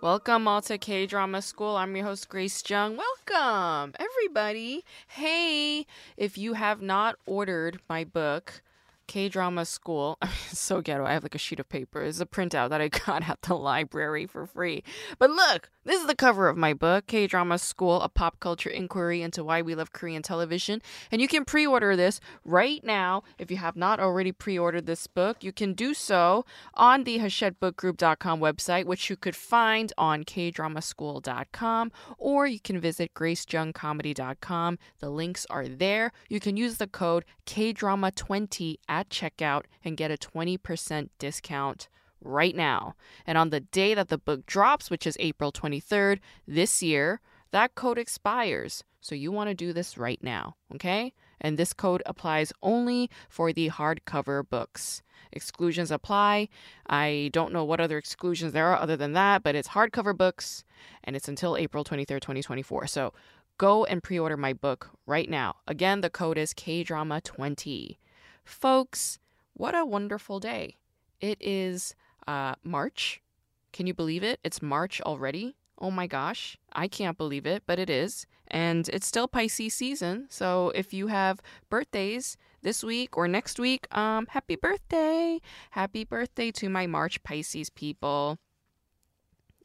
Welcome all to K-Drama School. I'm your host, Grace Jung. Welcome, everybody. Hey, if you have not ordered my book, K-Drama School, it's so ghetto. I have like a sheet of paper. It's a printout that I got at the library for free. But look, this is the cover of my book, K-Drama School, A Pop Culture Inquiry into Why We Love Korean Television. And you can pre-order this right now. If you have not already pre-ordered this book, you can do so on the hachettebookgroup.com website, which you could find on kdramaschool.com, or you can visit gracejungcomedy.com. The links are there. You can use the code KDRAMA20 at checkout and get a 20% discount right now. And on the day that the book drops, which is April 23rd this year, that code expires. So you want to do this right now, okay? And this code applies only for the hardcover books. Exclusions apply. I don't know what other exclusions there are other than that, but it's hardcover books and it's until April 23rd, 2024. So go and pre-order my book right now. Again, the code is KDRAMA20. Folks, what a wonderful day. It is March. Can you believe it? It's March already. Oh my gosh. I can't believe it, but it is. And it's still Pisces season. So if you have birthdays this week or next week, happy birthday. Happy birthday to my March Pisces people.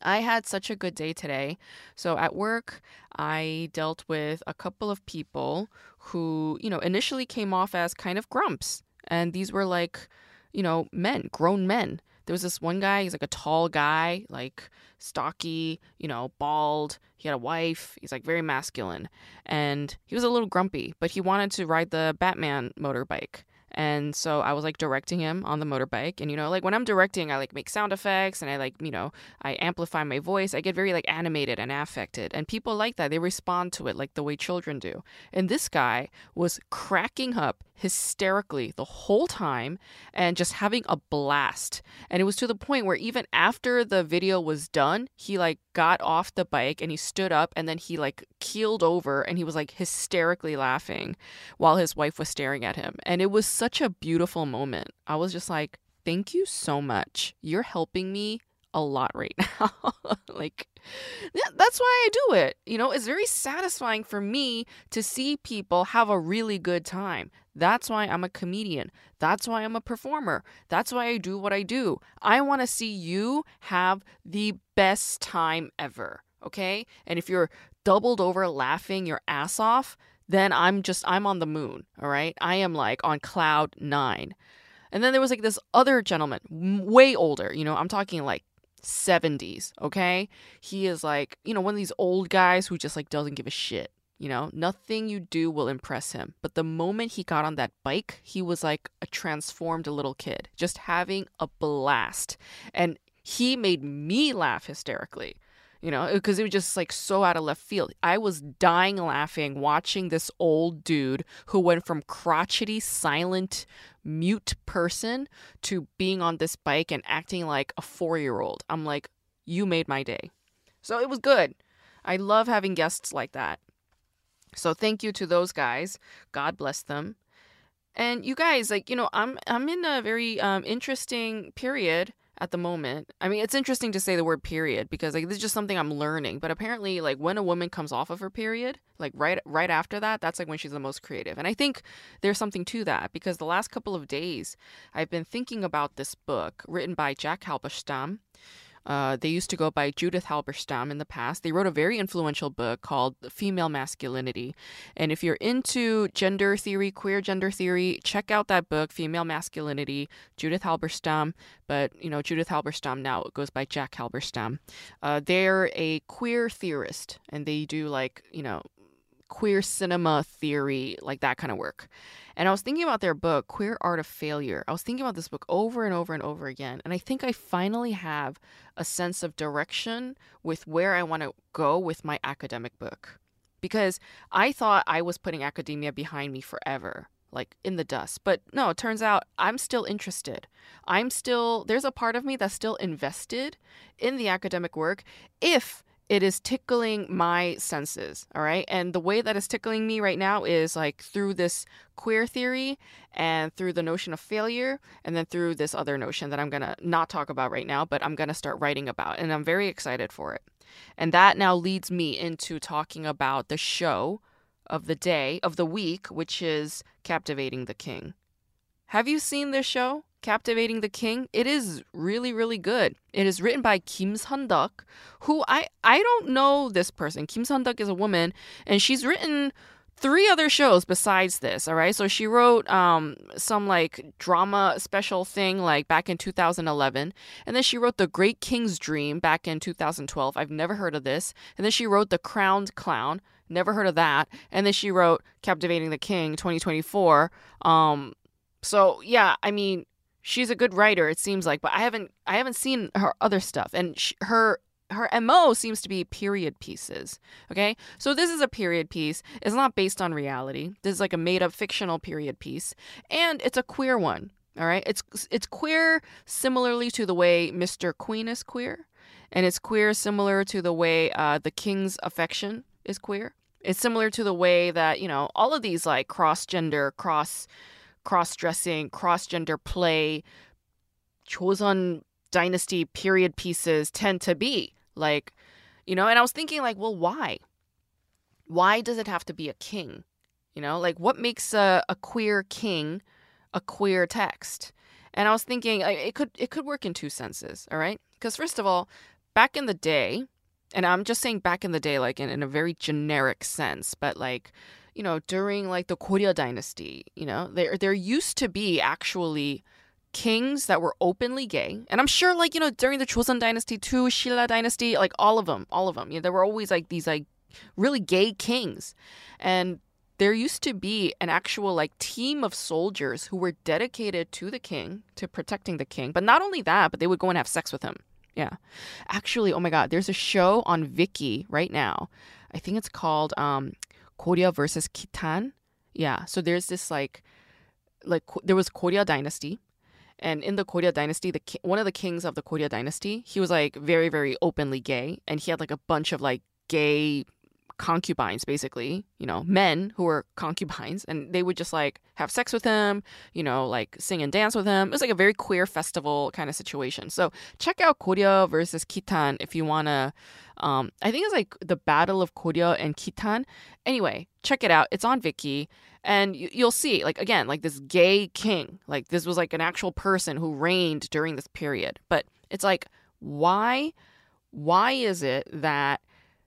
I had such a good day today. So at work, I dealt with a couple of people who, initially came off as kind of grumps. And these were like, men, grown men. There was this one guy, he's like a tall guy, like stocky, bald. He had a wife. He's like very masculine. And he was a little grumpy, but he wanted to ride the Batman motorbike. And so I was like directing him on the motorbike. And, when I'm directing, I make sound effects and I I amplify my voice. I get very animated and affected. And people like that. They respond to it like the way children do. And this guy was cracking up hysterically the whole time and just having a blast. And it was to the point where even after the video was done, he got off the bike and he stood up and then he keeled over and he was hysterically laughing while his wife was staring at him. And it was such a beautiful moment. I was just like, thank you so much. You're helping me a lot right now. Yeah, that's why I do it. It's very satisfying for me to see people have a really good time. That's why I'm a comedian. That's why I'm a performer. That's why I do what I do. I want to see you have the best time ever. Okay? And if you're doubled over laughing your ass off, then I'm on the moon. All right? I am on cloud 9. And then there was this other gentleman, way older. I'm talking 70s. Okay? He is one of these old guys who just doesn't give a shit. Nothing you do will impress him. But the moment he got on that bike, he was like a transformed little kid, just having a blast. And he made me laugh hysterically, because it was just so out of left field. I was dying laughing watching this old dude who went from crotchety, silent, mute person to being on this bike and acting like a 4-year-old. I'm like, you made my day. So it was good. I love having guests like that. So thank you to those guys. God bless them. And you guys, I'm in a very interesting period at the moment. I mean, it's interesting to say the word period because this is just something I'm learning. But apparently, when a woman comes off of her period, right after that, that's when she's the most creative. And I think there's something to that because the last couple of days, I've been thinking about this book written by Jack Halberstam. They used to go by Judith Halberstam in the past. They wrote a very influential book called Female Masculinity. And if you're into gender theory, queer gender theory, check out that book, Female Masculinity, Judith Halberstam. But, Judith Halberstam now goes by Jack Halberstam. They're a queer theorist and they do queer cinema theory, that kind of work. And I was thinking about their book, Queer Art of Failure. I was thinking about this book over and over and over again. And I think I finally have a sense of direction with where I want to go with my academic book. Because I thought I was putting academia behind me forever, in the dust. But no, it turns out I'm still interested. there's a part of me that's still invested in the academic work if it is tickling my senses, all right? And the way that it's tickling me right now is like through this queer theory and through the notion of failure and then through this other notion that I'm going to not talk about right now, but I'm going to start writing about. And I'm very excited for it. And that now leads me into talking about the show of the day, of the week, which is Captivating the King. Have you seen this show, Captivating the King? It is really, really good. It is written by Kim Sunduk, who I don't know this person. Kim Sunduk is a woman, and she's written three other shows besides this, all right? So she wrote some like drama special thing like back in 2011, and then she wrote The Great King's Dream back in 2012. I've never heard of this. And then she wrote The Crowned Clown. Never heard of that. And then she wrote Captivating the King 2024. So yeah, I mean, she's a good writer, it seems like, but I haven't seen her other stuff. And her MO seems to be period pieces, okay? So this is a period piece. It's not based on reality. This is like a made-up fictional period piece. And it's a queer one, all right? It's queer similarly to the way Mr. Queen is queer. And it's queer similar to the way The King's Affection is queer. It's similar to the way that, you know, all of these like cross-gender, cross-dressing, cross-gender play, Joseon Dynasty period pieces tend to be. Like, you know, and I was thinking like, well, why? Why does it have to be a king? You know, like what makes a queer king a queer text? And I was thinking like, it could work in two senses, all right? Because first of all, back in the day, and I'm just saying back in the day like in a very generic sense, but like, you know, during like the Goryeo dynasty, you know, there used to be actually kings that were openly gay. And I'm sure like, you know, during the Joseon dynasty too, Silla dynasty, like all of them, you know, there were always like these like really gay kings. And there used to be an actual like team of soldiers who were dedicated to the king, to protecting the king. But not only that, but they would go and have sex with him. Yeah. Actually, oh my God, there's a show on Viki right now. I think it's called Goryeo versus Khitan. Yeah. So there's this like there was Goryeo dynasty, and in the Goryeo dynasty, one of the kings of the Goryeo dynasty, he was like very, very openly gay, and he had like a bunch of like gay concubines, basically, you know, men who were concubines, and they would just like have sex with him, you know, like sing and dance with him. It was like a very queer festival kind of situation. So check out Goryeo versus Khitan if you want to. I think it's like the Battle of Goryeo and Khitan. Anyway, check it out. It's on Viki, and you'll see like, again, like this gay king, like this was like an actual person who reigned during this period. But it's like, why is it that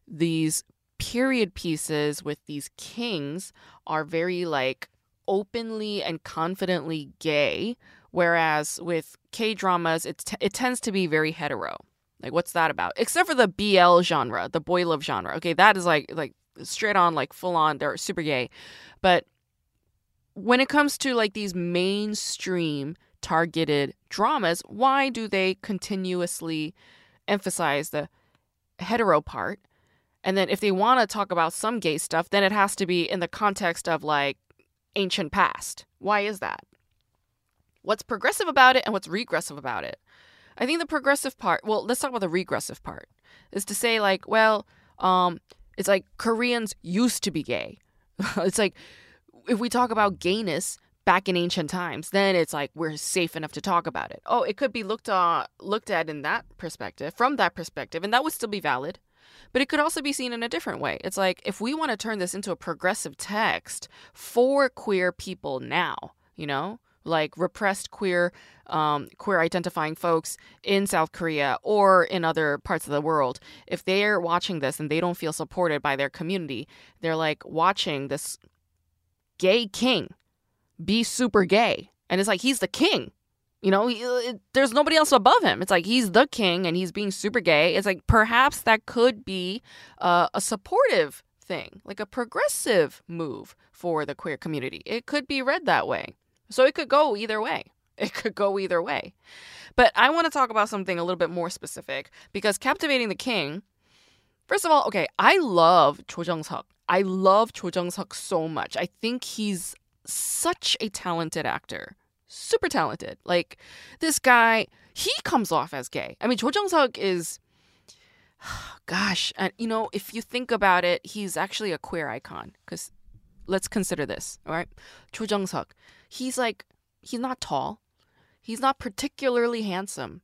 these period pieces with these kings are very like openly and confidently gay, whereas with K-dramas it tends to be very hetero? Like, what's that about? Except for the BL genre, the boy love genre, okay, that is like straight on, like full on, they're super gay. But when it comes to like these mainstream targeted dramas, why do they continuously emphasize the hetero part? And then if they want to talk about some gay stuff, then it has to be in the context of like ancient past. Why is that? What's progressive about it and what's regressive about it? I think the progressive part, well, let's talk about the regressive part, is to say like, well, it's like Koreans used to be gay. It's like if we talk about gayness back in ancient times, then it's like we're safe enough to talk about it. Oh, it could be looked at in that perspective, from that perspective, and that would still be valid. But it could also be seen in a different way. It's like, if we want to turn this into a progressive text for queer people now, you know, like repressed queer identifying folks in South Korea or in other parts of the world, if they're watching this and they don't feel supported by their community, they're like watching this gay king be super gay. And it's like, he's the king. You know, there's nobody else above him. It's like he's the king and he's being super gay. It's like perhaps that could be a supportive thing, like a progressive move for the queer community. It could be read that way. So it could go either way. It could go either way. But I want to talk about something a little bit more specific, because Captivating the King, first of all, okay, I love Jo Jung-seok. I love Jo Jung-seok so much. I think he's such a talented actor. Super talented. Like, this guy, he comes off as gay. I mean, Jo Jung-seok is Gosh, and you know, if you think about it, he's actually a queer icon. Because let's consider this, all right? Jo Jung-seok, he's not tall. He's not particularly handsome.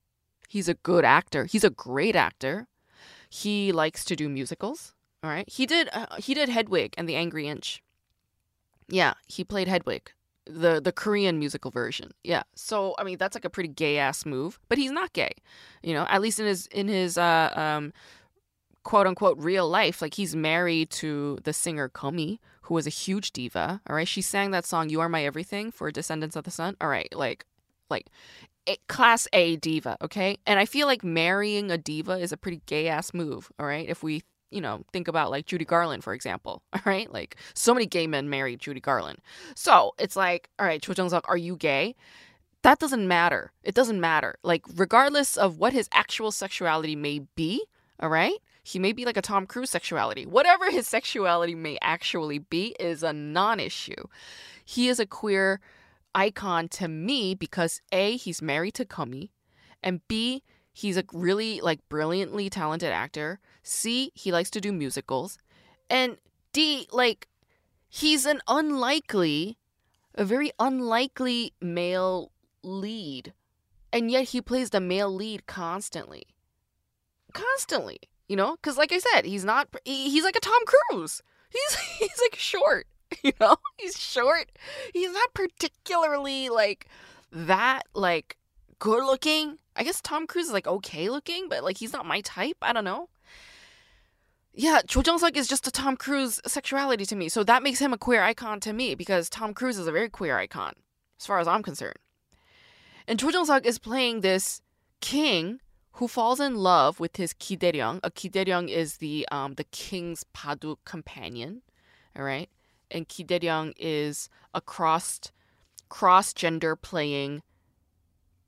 He's a good actor. He's a great actor. He likes to do musicals, all right? He did Hedwig and the Angry Inch. Yeah, he played Hedwig, the Korean musical version. Yeah, so I mean that's like a pretty gay ass move, but he's not gay, you know. At least in his quote unquote real life, like he's married to the singer Komi, who was a huge diva. All right, she sang that song "You Are My Everything" for Descendants of the Sun. All right, like class A diva, okay. And I feel like marrying a diva is a pretty gay ass move. All right, if we think about like Judy Garland, for example, all right? Like so many gay men married Judy Garland. So it's like, all right, Jo Jung-seok, are you gay? That doesn't matter. It doesn't matter. Like regardless of what his actual sexuality may be, all right? He may be like a Tom Cruise sexuality. Whatever his sexuality may actually be is a non-issue. He is a queer icon to me because A, he's married to Komi, and B, he's a really brilliantly talented actor. C, he likes to do musicals. And D, he's a very unlikely male lead. And yet he plays the male lead constantly. Constantly, you know? Because like I said, he's like a Tom Cruise. He's like short, you know? He's short. He's not particularly good looking. I guess Tom Cruise is okay looking, but he's not my type. I don't know. Yeah, Jo Jung-seok is just a Tom Cruise sexuality to me. So that makes him a queer icon to me because Tom Cruise is a very queer icon as far as I'm concerned. And Jo Jung-seok is playing this king who falls in love with his Gi Dae-ryung. A Gi Dae-ryung is the king's paduk companion, all right? And Gi Dae-ryung is a cross-gender playing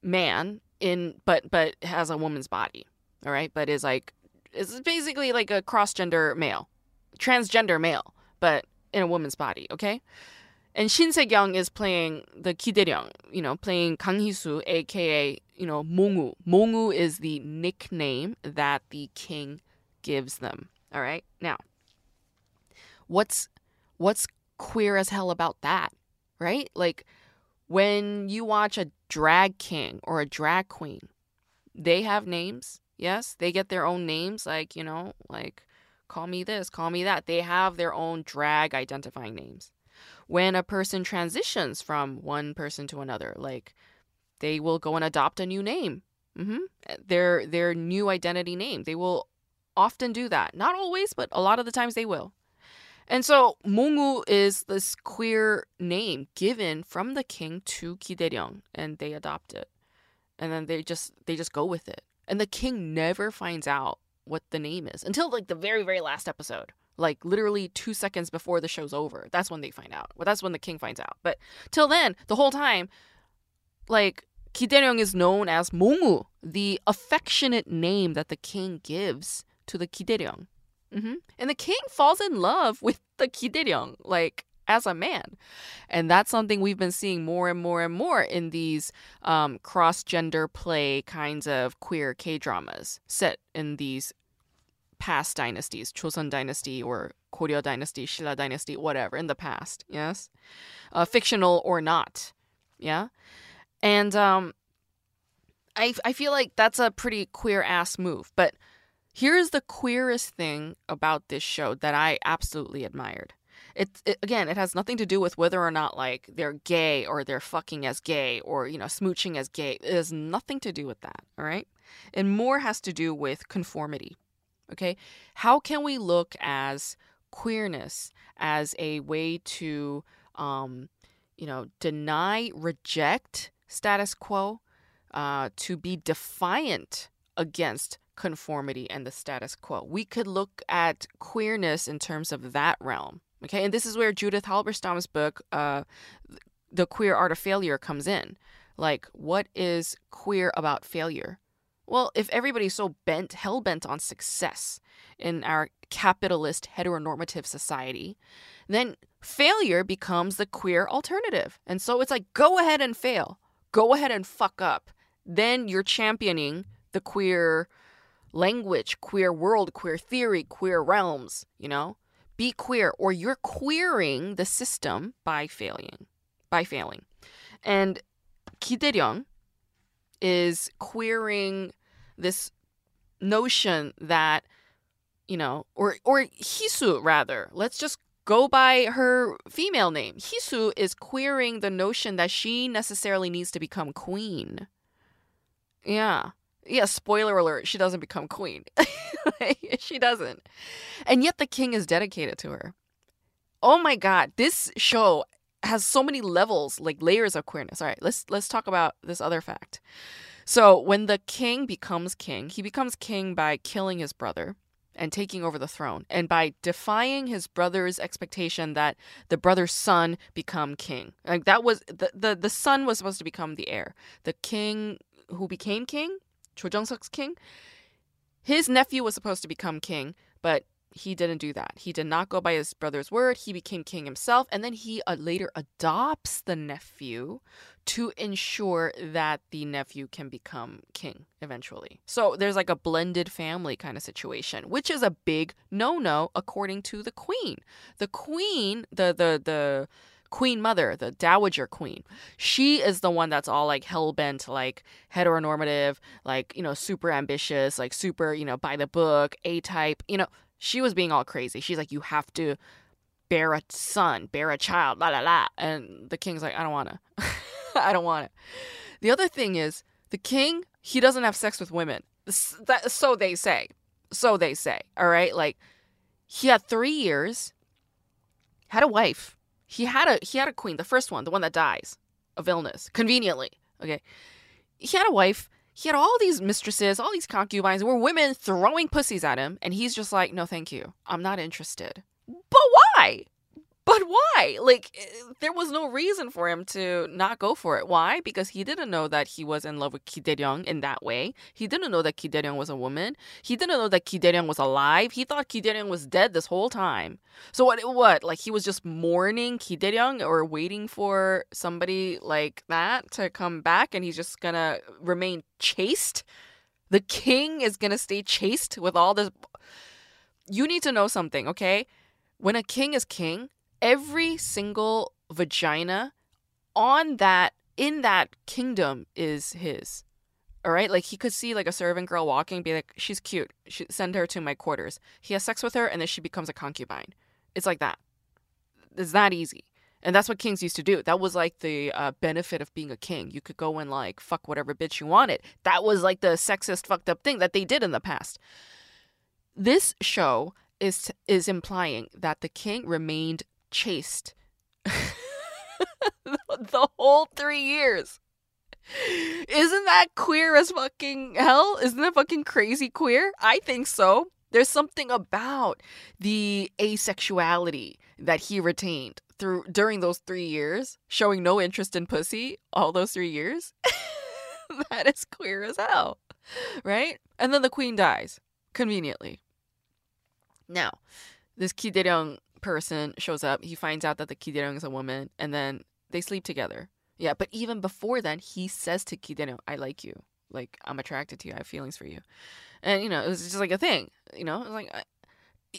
man but has a woman's body, all right? But is it's basically a cross-gender male, transgender male, but in a woman's body, okay? And Shin Se-kyung is playing the Gi Dae-ryung, playing Kang Hee-soo, a.k.a., Mong-woo. Mong-woo is the nickname that the king gives them, all right? Now, what's queer as hell about that, right? When you watch a drag king or a drag queen, they have names. Yes, they get their own names, call me this, call me that. They have their own drag identifying names. When a person transitions from one person to another, they will go and adopt a new name, their new identity name. They will often do that. Not always, but a lot of the times they will. And so Mong-woo is this queer name given from the king to Gi Dae-ryung, and they adopt it. And then they just go with it. And the king never finds out what the name is until the very, very last episode. Literally 2 seconds before the show's over. That's when they find out. Well, that's when the king finds out. But till then, the whole time, Gi Dae-ryung is known as Mong-woo, the affectionate name that the king gives to the Gi Dae-ryung. Mm-hmm. And the king falls in love with the Gi Dae-ryung, as a man. And that's something we've been seeing more and more and more in these cross-gender play kinds of queer K-dramas set in these past dynasties, Joseon Dynasty or Goryeo Dynasty, Silla Dynasty, whatever, in the past, yes? Fictional or not, yeah? And I feel like that's a pretty queer-ass move. But here's the queerest thing about this show that I absolutely admired. It has nothing to do with whether or not they're gay or they're fucking as gay or smooching as gay. It has nothing to do with that, all right? And more has to do with conformity, okay? How can we look as queerness as a way to, deny, reject status quo, to be defiant against conformity and the status quo? We could look at queerness in terms of that realm. Okay, and this is where Judith Halberstam's book, The Queer Art of Failure, comes in. What is queer about failure? Well, if everybody's so hell-bent on success in our capitalist heteronormative society, then failure becomes the queer alternative. And so it's go ahead and fail. Go ahead and fuck up. Then you're championing the queer language, queer world, queer theory, queer realms, you know? Be queer, or you're queering the system by failing. And Gi Dae-ryung is queering this notion that, you know, or Hisu rather. Let's just go by her female name. Hisu is queering the notion that she necessarily needs to become queen. Yeah. Yeah, spoiler alert, she doesn't become queen. She doesn't. And yet the king is dedicated to her. Oh my God, this show has so many levels, like layers of queerness. All right, let's talk about this other fact. So when the king becomes king, he becomes king by killing his brother and taking over the throne, and by defying his brother's expectation that the brother's son become king. Like that was the son was supposed to become the heir. The king who became king, Jo Jung-seok's king, his nephew was supposed to become king, but he didn't do that. He did not go by his brother's word. He became king himself, and then he later adopts the nephew to ensure that the nephew can become king eventually. So there's like a blended family kind of situation, which is a big no-no according to the queen. The queen, the queen mother, the dowager queen, she is the one that's all like hell-bent, like heteronormative, like, you know, super ambitious, like super, you know, by the book, A-type, you know. She was being all crazy. She's like, you have to bear a son, bear a child, la la la. And the king's like, I don't want to. I don't want it. The other thing is the king, he doesn't have sex with women. So they say. So they say. All right. Like, he had 3 years, had a wife. He had a queen, the first one, the one that dies of illness, conveniently. Okay. He had a wife. He had all these mistresses, all these concubines, were women throwing pussies at him. And he's just like, no, thank you. I'm not interested. But why? Like, there was no reason for him to not go for it. Why? Because he didn't know that he was in love with Gi Dae-ryung in that way. He didn't know that Gi Dae-ryung was a woman. He didn't know that Gi Dae-ryung was alive. He thought Gi Dae-ryung was dead this whole time. So what? Like, he was just mourning Gi Dae-ryung, or waiting for somebody like that to come back, and he's just gonna remain chaste? The king is gonna stay chaste with all this? You need to know something, okay? When a king is king, every single vagina on that, in that kingdom, is his. All right? Like, he could see like a servant girl walking, be like, she's cute. Send her to my quarters. He has sex with her, and then she becomes a concubine. It's like that. It's that easy. And that's what kings used to do. That was like the benefit of being a king. You could go and like fuck whatever bitch you wanted. That was like the sexist fucked up thing that they did in the past. This show is implying that the king remained chaste the whole 3 years. Isn't that queer as fucking hell? Isn't that fucking crazy queer? I think so. There's something about the asexuality that he retained during those 3 years, showing no interest in pussy all those 3 years. That is queer as hell, right? And then the queen dies, conveniently. Now, this Gi Dae-ryung person shows up. He finds out that the Gi Dae-ryung is a woman, and then they sleep together. Yeah, but even before then, he says to Gi Dae-ryung, I like you. Like, I'm attracted to you. I have feelings for you. And, you know, it was just like a thing. You know, it was like,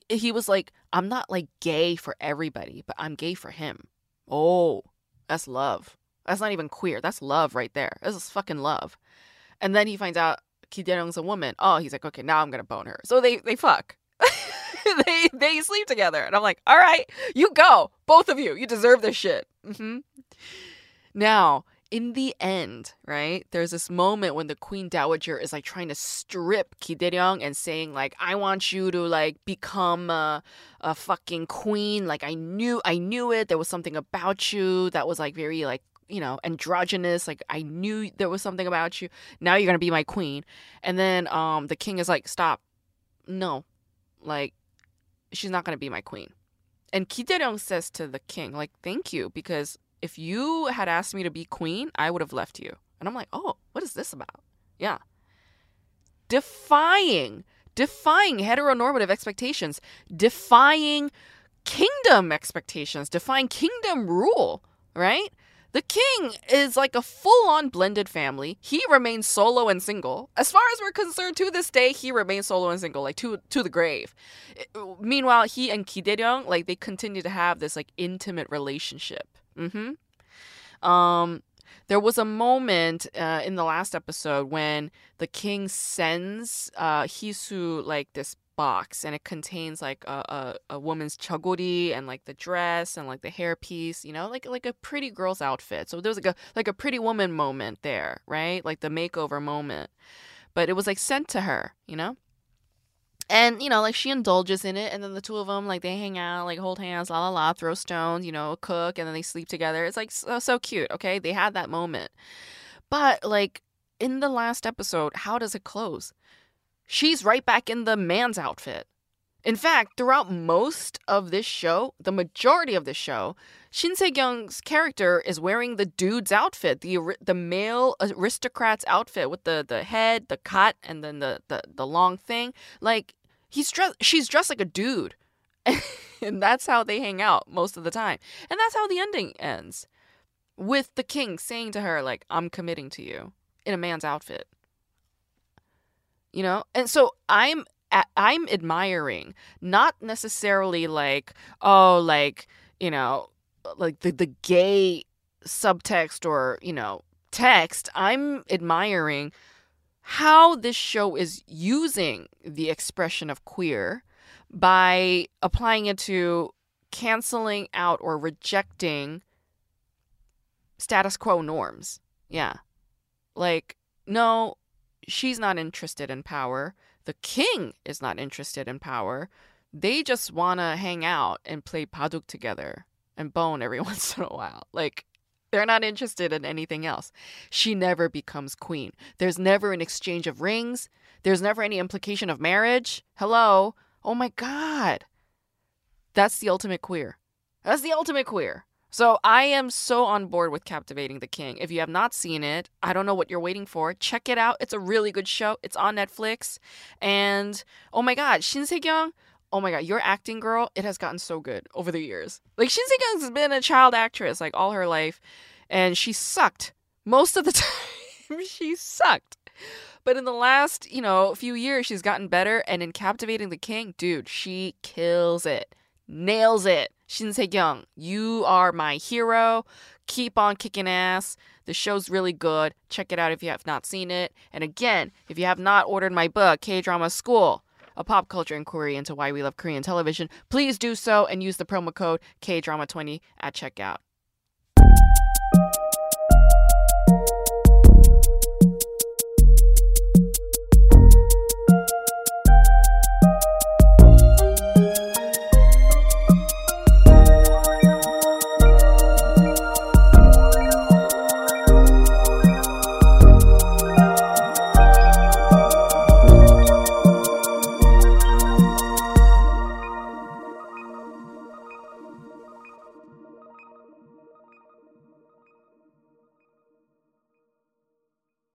he was like, I'm not like gay for everybody, but I'm gay for him. Oh, that's love. That's not even queer. That's love right there. This is fucking love. And then he finds out Gi Dae-ryung's a woman. Oh, he's like, okay, now I'm going to bone her. So they fuck. They sleep together. And I'm like, all right, you go. Both of you. You deserve this shit. Mm-hmm. Now, in the end, right, there's this moment when the Queen Dowager is like trying to strip Gi Dae-ryung and saying like, I want you to like become a fucking queen. Like, I knew it. There was something about you that was like very like, you know, androgynous. Like, I knew there was something about you. Now you're going to be my queen. And then the king is like, stop. No. Like, she's not going to be my queen. And Gi Dae-ryung says to the king, like, thank you, because if you had asked me to be queen, I would have left you. And I'm like, oh, what is this about? Yeah. Defying heteronormative expectations, defying kingdom rule, right? The king is like a full-on blended family. He remains solo and single. As far as we're concerned, to this day, he remains solo and single, like to the grave. Meanwhile, he and Gi Dae-ryung, like, they continue to have this like intimate relationship. There was a moment in the last episode when the king sends Hee-soo like this box, and it contains like a woman's chagori and like the dress and like the hairpiece, you know, like a pretty girl's outfit. So there was like a pretty woman moment there, right? Like the makeover moment. But it was like sent to her, you know? And, you know, like she indulges in it, and then the two of them, like, they hang out, like hold hands, la la la, throw stones, you know, cook, and then they sleep together. It's like so cute, okay? They had that moment. But like in the last episode, how does it close? She's right back in the man's outfit. In fact, throughout most of this show, the majority of the show, Shin Se-kyung's character is wearing the dude's outfit, the male aristocrat's outfit with the head, the cut, and then the long thing. Like, she's dressed like a dude. And that's how they hang out most of the time. And that's how the ending ends, with the king saying to her, like, I'm committing to you, in a man's outfit. You know? And so I'm admiring, not necessarily like, oh, like, you know, like the gay subtext or, you know, text. I'm admiring how this show is using the expression of queer by applying it to canceling out or rejecting status quo norms. Yeah. Like, no, she's not interested in power. The king is not interested in power. They just want to hang out and play paduk together and bone every once in a while. Like, they're not interested in anything else. She never becomes queen. There's never an exchange of rings. There's never any implication of marriage. Hello. Oh my God. That's the ultimate queer. That's the ultimate queer. So I am so on board with Captivating the King. If you have not seen it, I don't know what you're waiting for. Check it out. It's a really good show. It's on Netflix. And oh my God, Shin Se-kyung, oh my God, your acting, girl, it has gotten so good over the years. Like, Shin Se-kyung's been a child actress like all her life, and she sucked most of the time. She sucked. But in the last, you know, few years, she's gotten better. And in Captivating the King, dude, she kills it. Nails it. Shin Se-kyung, you are my hero. Keep on kicking ass. The show's really good. Check it out if you have not seen it. And again, if you have not ordered my book, K-Drama School, a pop culture inquiry into why we love Korean television, please do so and use the promo code KDRAMA20 at checkout.